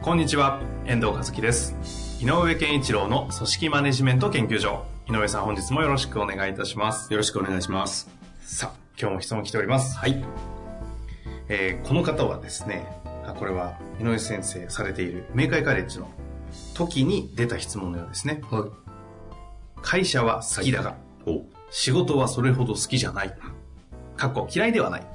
こんにちは、遠藤和樹です。井上健一郎の組織マネジメント研究所。井上さん、本日もよろしくお願いいたします。よろしくお願いします。さあ、今日も質問来ております。はい、この方はですね、これは井上先生されている明海カレッジの時に出た質問のようですね。はい、会社は好きだが、はい、仕事はそれほど好きじゃない、嫌いではない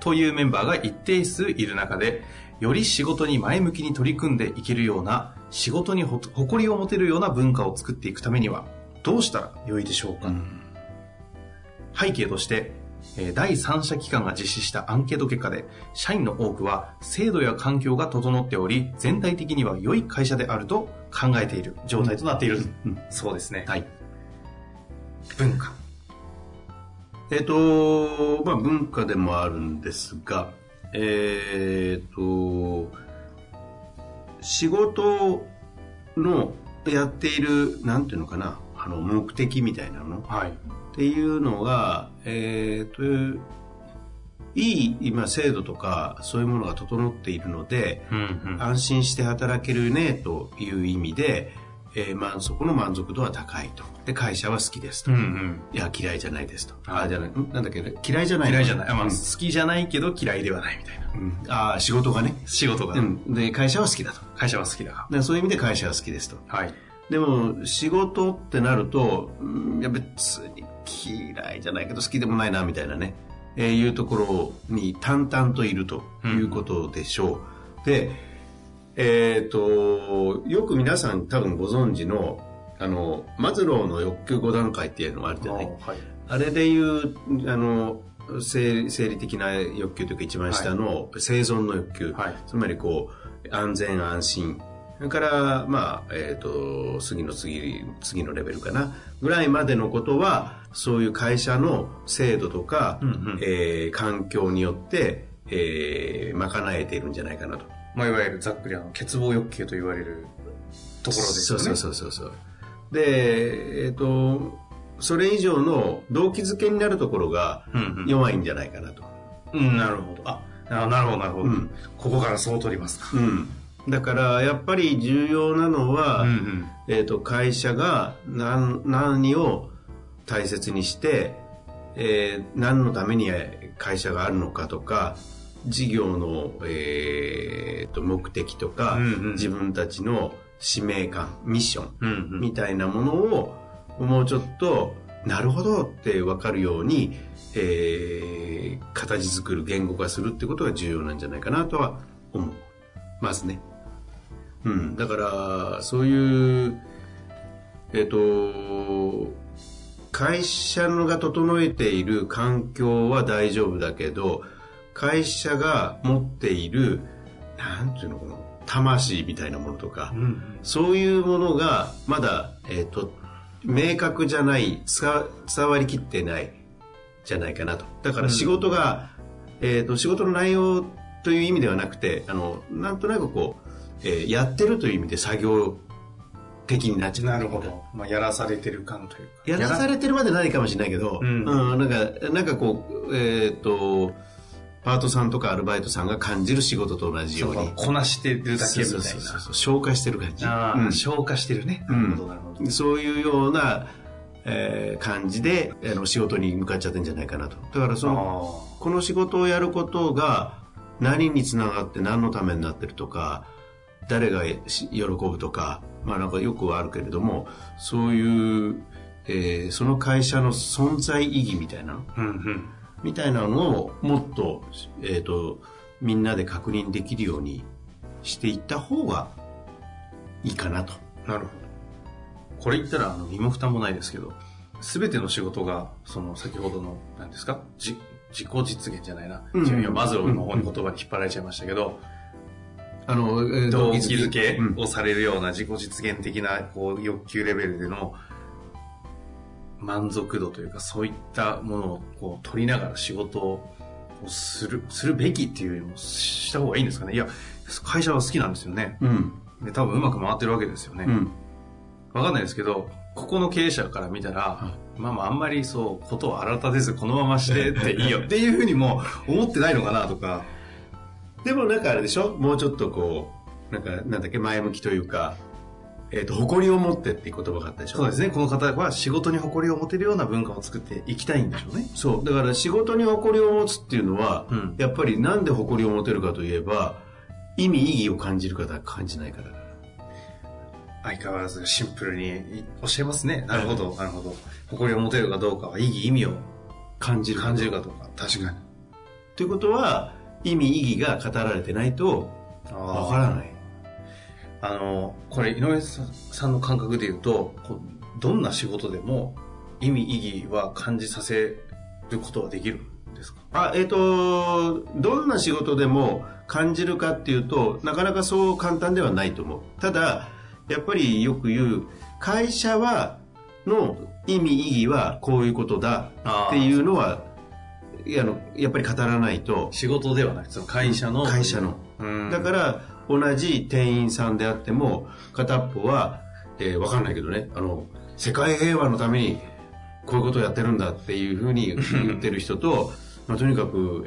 というメンバーが一定数いる中で、より仕事に前向きに取り組んでいけるような、仕事に誇りを持てるような文化を作っていくためにはどうしたらよいでしょうか。背景として、第三者機関が実施したアンケート結果で、社員の多くは制度や環境が整っており、全体的には良い会社であると考えている状態となっている、そうですね。はい、文化、文化でもあるんですが、仕事のやっている目的みたいなの、はい、っていうのが、いい今制度とかそういうものが整っているので、安心して働けるねという意味で、そこの満足度は高いと。で、会社は好きですと。いや、嫌いじゃないですと。嫌いじゃない。好きじゃないけど嫌いではないみたいな。仕事がね。仕事が。で、会社は好きだと。会社は好きだ。そういう意味で会社は好きですと。はい。でも、仕事ってなると、別に嫌いじゃないけど好きでもないなみたいなね、いうところに淡々といるということでしょう。で、よく皆さん多分ご存知の、マズローの欲求5段階っていうのがあるじゃない。はい、あれでいう、生理的な欲求というか、一番下の生存の欲求。はい、つまり安全安心。それから、次のレベルかな。ぐらいまでのことは、そういう会社の制度とか、環境によって、賄えているんじゃないかなと。いわゆるざっくり欠乏欲求と言われるところですよね。そう。で、それ以上の動機づけになるところが弱いんじゃないかなと。なるほど。なるほど。ここからそう取りますか。だからやっぱり重要なのは、会社が何を大切にして、何のために会社があるのかとか、事業の、目的とか、自分たちの使命感、ミッションみたいなものを、もうちょっとなるほどって分かるように、形作る、言語化するってことが重要なんじゃないかなとは思いますね。だからそういう、会社が整えている環境は大丈夫だけど、会社が持っている、魂みたいなものとか、そういうものがまだ、明確じゃない、伝わりきってないじゃないかなと。だから仕事が、仕事の内容という意味ではなくて、なんとなくやってるという意味で作業的になっちゃう。なるほど。やらされてる感というか。やらされてるまでないかもしれないけど、パートさんとかアルバイトさんが感じる仕事と同じように。こなしてるだけみたいな。消化してる感じ。消化してるね。なるほど。そういうような、感じで、仕事に向かっちゃってんじゃないかなと。だからこの仕事をやることが何につながって何のためになってるとか、誰が喜ぶとか、よくはあるけれども、そういう、その会社の存在意義みたいなの。みたいなのをもっと、みんなで確認できるようにしていった方がいいかなと。なるほど。これ言ったら身も蓋もないですけど、すべての仕事が先ほどの何ですか、自己実現じゃないな、うん、違う、マズローの方の言葉に引っ張られちゃいましたけど、動機づけをされるような自己実現的なこう欲求レベルでの満足度というか、そういったものをこう取りながら仕事をするべきっていうよりもした方がいいんですかね。いや、会社は好きなんですよね、うん、で多分うまく回ってるわけですよね、うん、分かんないですけど、ここの経営者から見たら、うん、まあまああんまりそうことを荒立てずこのまましてっていいよっていうふうにも思ってないのかなとかでもなんかあれでしょ、もうちょっとこうなんかなんだっけ、前向きというか、誇りを持ってっていう言葉があったでしょ。そうですね、この方は仕事に誇りを持てるような文化を作っていきたいんでしょうね。そう、だから仕事に誇りを持つっていうのは、うん、やっぱりなんで誇りを持てるかといえば、意味意義を感じるか感じないかだから。相変わらずシンプルに教えますね。なるほど、なるほど。誇りを持てるかどうかは意義意味を感じるかどうか。確かに。ということは意味意義が語られてないとわからない。これ井上さんの感覚で言うと、どんな仕事でも意味意義は感じさせることはできるんですか？どんな仕事でも感じるかっていうと、なかなかそう簡単ではないと思う。ただやっぱりよく言う、会社はの意味意義はこういうことだっていうのは、やっぱり語らないと。仕事ではない、その会社の、会社の、うん、だから同じ店員さんであっても、片っぽは、分かんないけどね、世界平和のためにこういうことをやってるんだっていうふうに言ってる人と、まあ、とにかく、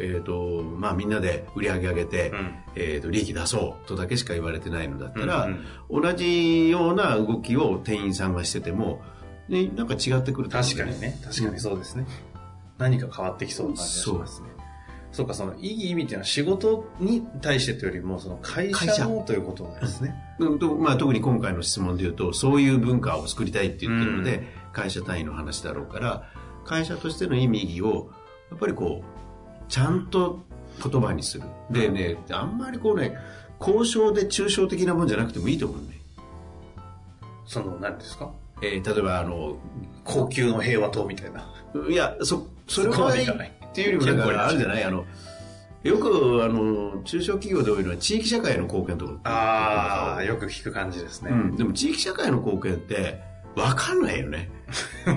まあ、みんなで売り上げ上げて、うん、利益出そうとだけしか言われてないのだったら、うんうん、同じような動きを店員さんがしてても、ね、なんか違ってくる。確かにね、確かにそうですね、うん、何か変わってきそうな感じがしますね。そうか、その意義意味っていうのは仕事に対してというよりも、その会社のということなんですね、うん、まあ、特に今回の質問でいうと、そういう文化を作りたいって言ってるので、うん、会社単位の話だろうから、会社としての意味意義をやっぱりこうちゃんと言葉にする。でね、あんまりこうね、交渉で抽象的なもんじゃなくてもいいと思うね。その何ですか、例えば高級の平和党みたいな。いや、それはいかないっていうよりも、だからあるじゃない、よく中小企業で多いのは地域社会の貢献とか。ああ、よく聞く感じですね、うん、でも地域社会の貢献って分かんないよね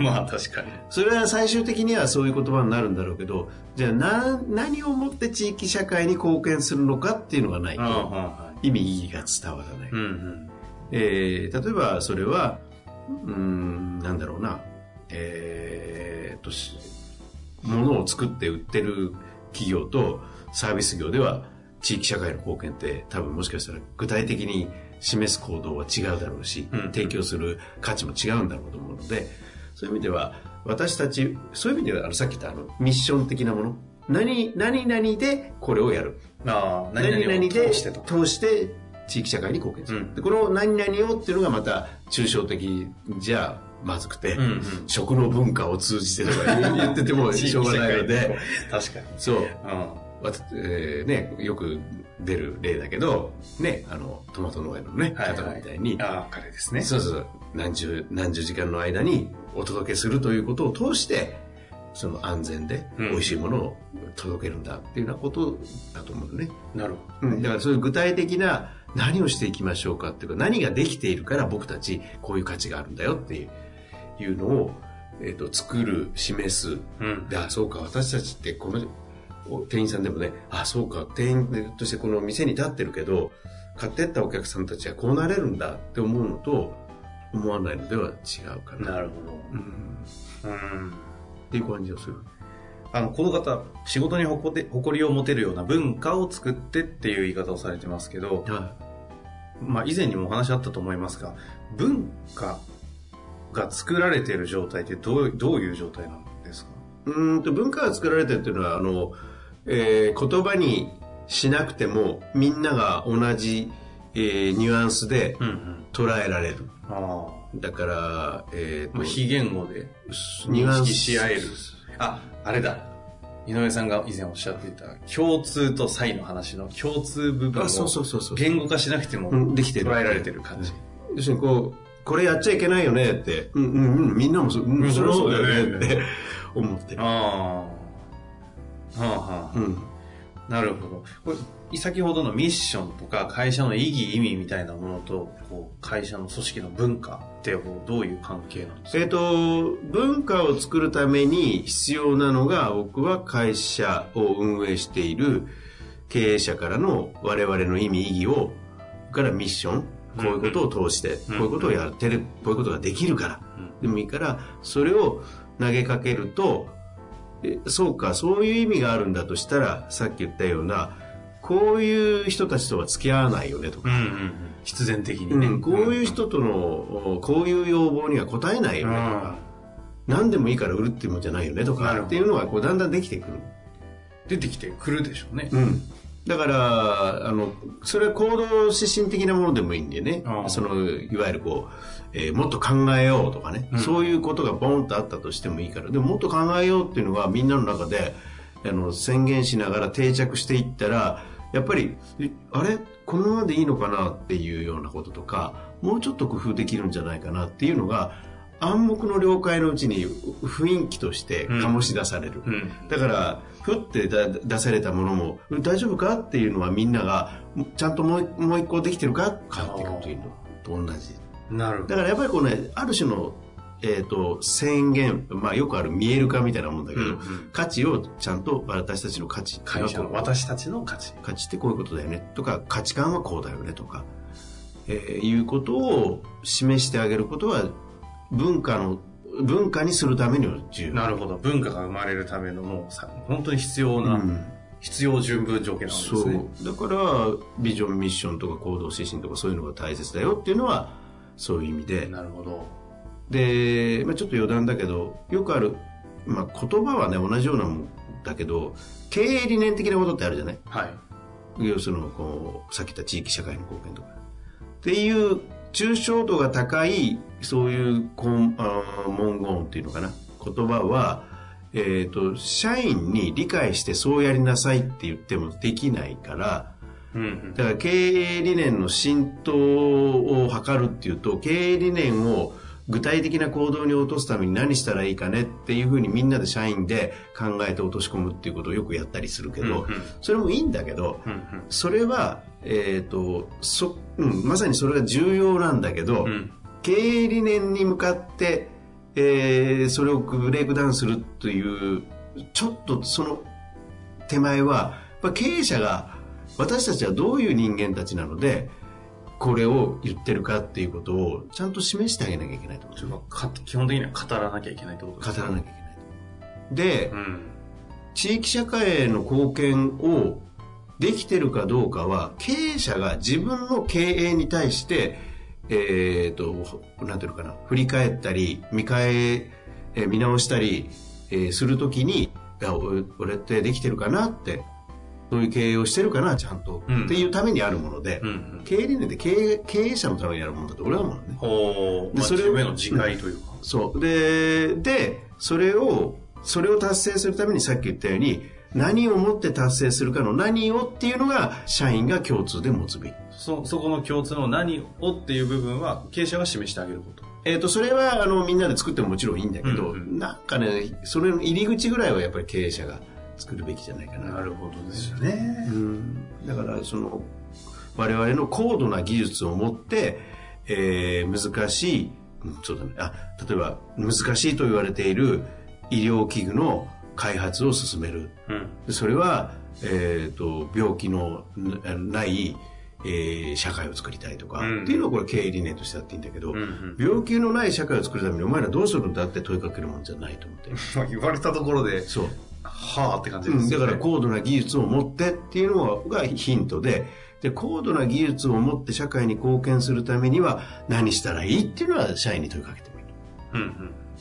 まあ確かにそれは最終的にはそういう言葉になるんだろうけど、じゃあ何をもって地域社会に貢献するのかっていうのがないと、意味意義が伝わらない、うんうん、例えばそれはなんだろうな、物を作って売ってる企業とサービス業では、地域社会の貢献って多分もしかしたら具体的に示す行動は違うだろうし、提供する価値も違うんだろうと思うので、そういう意味では私たち、そういう意味ではさっき言ったミッション的なもの、何々でこれをやる、何々で通して地域社会に貢献する、うん、でこの何々をっていうのがまた抽象的じゃまずくて、うんうん、食の文化を通じてとか言っててもしょうがないので確かにそう、うん、よく出る例だけど、ね、トマト農園の、ね、方みたいに、あ、彼ですね、そうそう、何十時間の間にお届けするということを通して、その安全で美味しいものを届けるんだっていうようなことだと思うね。なるほど、うん、だからそういう具体的な何をしていきましょうかっていうか、何ができているから僕たちこういう価値があるんだよっていうのを、作る、示す、うん、で、あ、そうか、私たちってこの店員さんでもね、あ、そうか、店員としてこの店に立ってるけど、買ってったお客さんたちはこうなれるんだって思うのと思わないのでは違うかな。なるほど、うん、うんっていう感じがする。この方、仕事に誇りを持てるような文化を作ってっていう言い方をされてますけど、はい、まあ、以前にもお話あったと思いますが、文化が作られている状態ってどういう状態なんですか？文化が作られてるっていうのは、言葉にしなくてもみんなが同じ、ニュアンスで捉えられる、うんうん、だから、非言語で認識し合える。あれだ、井上さんが以前おっしゃっていた共通と差異の話の共通部分を言語化しなくても捉えられてる感じ。要するにこれやっちゃいけないよねって、うんうんうん、みんなもそれはそうだよねって思ってる。ああ、なるほど。これ先ほどのミッションとか会社の意義意味みたいなものとこう会社の組織の文化ってどういう関係なんですか？文化を作るために必要なのが、僕は会社を運営している経営者からの我々の意味意義をからミッション、こういうことを通して、こういうことをやってる、こういうことができるから、でもいいからそれを投げかけると、そうか、そういう意味があるんだとしたら、さっき言ったようなこういう人たちとは付き合わないよねとか、必然的にね、こういう人とのこういう要望には応えないよねとか、何でもいいから売るっていうもんじゃないよねとかっていうのがこうだんだんできてくる、出てきてくるでしょうね。だからそれは行動指針的なものでもいいんでね、そのいわゆるこう、もっと考えようとかね、そういうことがボンとあったとしてもいいから、でももっと考えようっていうのがみんなの中で宣言しながら定着していったら、やっぱりあれこのままでいいのかなっていうようなこととか、もうちょっと工夫できるんじゃないかなっていうのが暗黙の了解のうちに雰囲気として醸し出される、だからふって出されたものも大丈夫かっていうのは、みんながちゃんともう一個できてるか変わってくるというのと同じ。なるほど。だからやっぱりこうね、ある種の、宣言、よくある見える化みたいなもんだけど、価値をちゃんと私たちの価値、会社の私たちの価値、価値ってこういうことだよねとか、価値観はこうだよねとか、いうことを示してあげることは文化にするためには重要。なるほど。文化が生まれるためのもう本当に必要な、必要十分条件なんですね。そう。だからビジョンミッションとか行動指針とかそういうのが大切だよっていうのはそういう意味で。なるほど。で、ちょっと余談だけど、よくある、言葉はね同じようなもんだけど、経営理念的なことってあるじゃない。はい。要するにこうさっき言った地域社会の貢献とかっていう。抽象度が高いそういう文言っていうのかな、言葉は、社員に理解してそうやりなさいって言ってもできないから、だから経営理念の浸透を図るっていうと、経営理念を具体的な行動に落とすために何したらいいかねっていうふうにみんなで社員で考えて落とし込むっていうことをよくやったりするけど、それもいいんだけど、それは、まさにそれが重要なんだけど、経営理念に向かって、それをブレイクダウンするというちょっとその手前は、経営者が私たちはどういう人間たちなのでこれを言ってるかっていうことをちゃんと示してあげなきゃいけないと思う。基本的には語らなきゃいけないってことですね。語らなきゃいけないと。で、地域社会への貢献をできてるかどうかは、経営者が自分の経営に対して、なんていうのかな、振り返ったり見直したり、するときに、俺ってできてるかなって。そういう経営をしてるかなちゃんと、っていうためにあるもので、経営理念って経営者のためにあるものだと俺は思うのね。それへの自戒というか、そうでそれを達成するために、さっき言ったように何をもって達成するかの何をっていうのが社員が共通で持つべき。そこの共通の何をっていう部分は経営者が示してあげること。それはみんなで作ってももちろんいいんだけど、なんかね、それの入り口ぐらいはやっぱり経営者が作るべきじゃないかな。なるほどですよね。だから我々の高度な技術を持って、難しい、例えば難しいと言われている医療器具の開発を進める。それは、病気のない、社会を作りたいとか、っていうのはこれ経営理念としてだっていいんだけど、病気のない社会を作るためにお前らどうするんだって問いかけるもんじゃないと思って。言われたところで。そう。はあって感じですね。だから高度な技術を持ってっていうのがヒントで、高度な技術を持って社会に貢献するためには何したらいいっていうのは社員に問いかけてみる。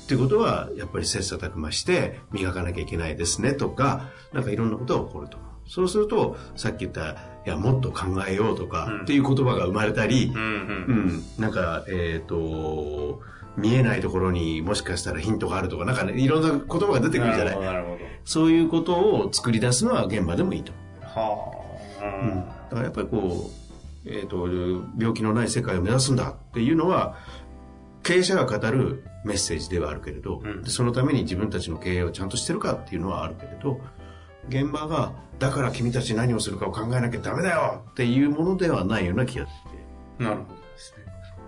っていうことはやっぱり切磋琢磨して磨かなきゃいけないですねとか、なんかいろんなことが起こると思う。そうするとさっき言ったいやもっと考えようとかっていう言葉が生まれたり、なんか見えないところにもしかしたらヒントがあるとか、なんかね、いろんな言葉が出てくるじゃない。なるほど。そういうことを作り出すのは現場でもいいと。だからやっぱりこう、病気のない世界を目指すんだっていうのは経営者が語るメッセージではあるけれど、そのために自分たちの経営をちゃんとしてるかっていうのはあるけれど、現場がだから君たち何をするかを考えなきゃダメだよっていうものではないような気がして。なるほどです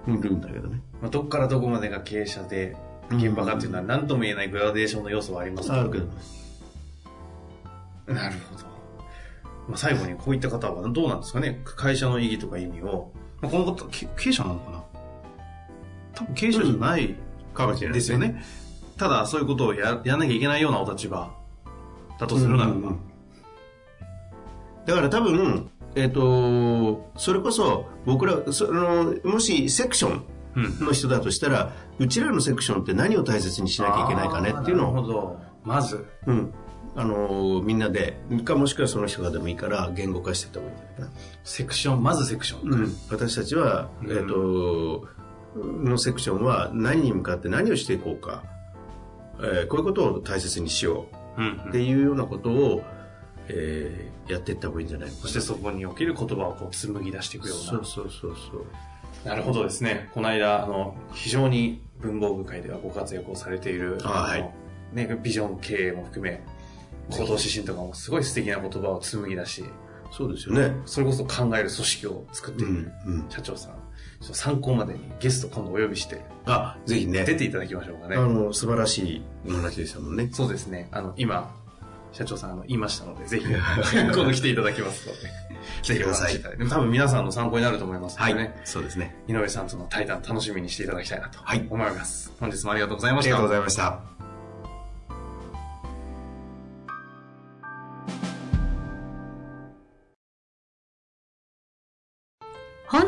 ね。るんだけどね。まあ、どっからどこまでが経営者で現場かっていうのは何とも言えないグラデーションの要素はありますけど。あるけどね。なるほど。まあ、最後にこういった方はどうなんですかね。会社の意義とか意味を、まあ、この方経営者なのかな。多分経営者じゃないかもしれないですよね。ただそういうことをやんなきゃいけないようなお立場だとするならば、うんうん、だから多分、それこそ僕らそのもしセクションの人だとしたら、うん、うちらのセクションって何を大切にしなきゃいけないかねっていうのを、なるほど、まず、うん、みんなでかもしくはその人がでもいいから言語化していった方がいいんじゃないかな。セクション、まずセクション、うん、私たちは、のセクションは何に向かって何をしていこうか、こういうことを大切にしよう、うんうん、っていうようなことを、やっていった方がいいんじゃないかな。そしてそこにおける言葉をこう紡ぎ出していくような。そうそうそうそう。なるほどですね。この間非常に文房具界ではご活躍をされているはいね、ビジョン経営も含め行動指針とかもすごい素敵な言葉を紡ぎ出し、そうですよね。それこそ考える組織を作っている社長さん、うんうん、参考までにゲスト今度お呼びしてぜひね出ていただきましょうかね。素晴らしいお話でしたもんね。そうですね。今社長さん言いましたのでぜひ今度来ていただきますので来てください。でも多分皆さんの参考になると思いますのでね、はい、そうですね。井上さんとの対談楽しみにしていただきたいなと思います、はい、本日もありがとうございました。ありがとうございました。本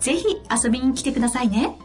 ぜひ遊びに来てくださいね。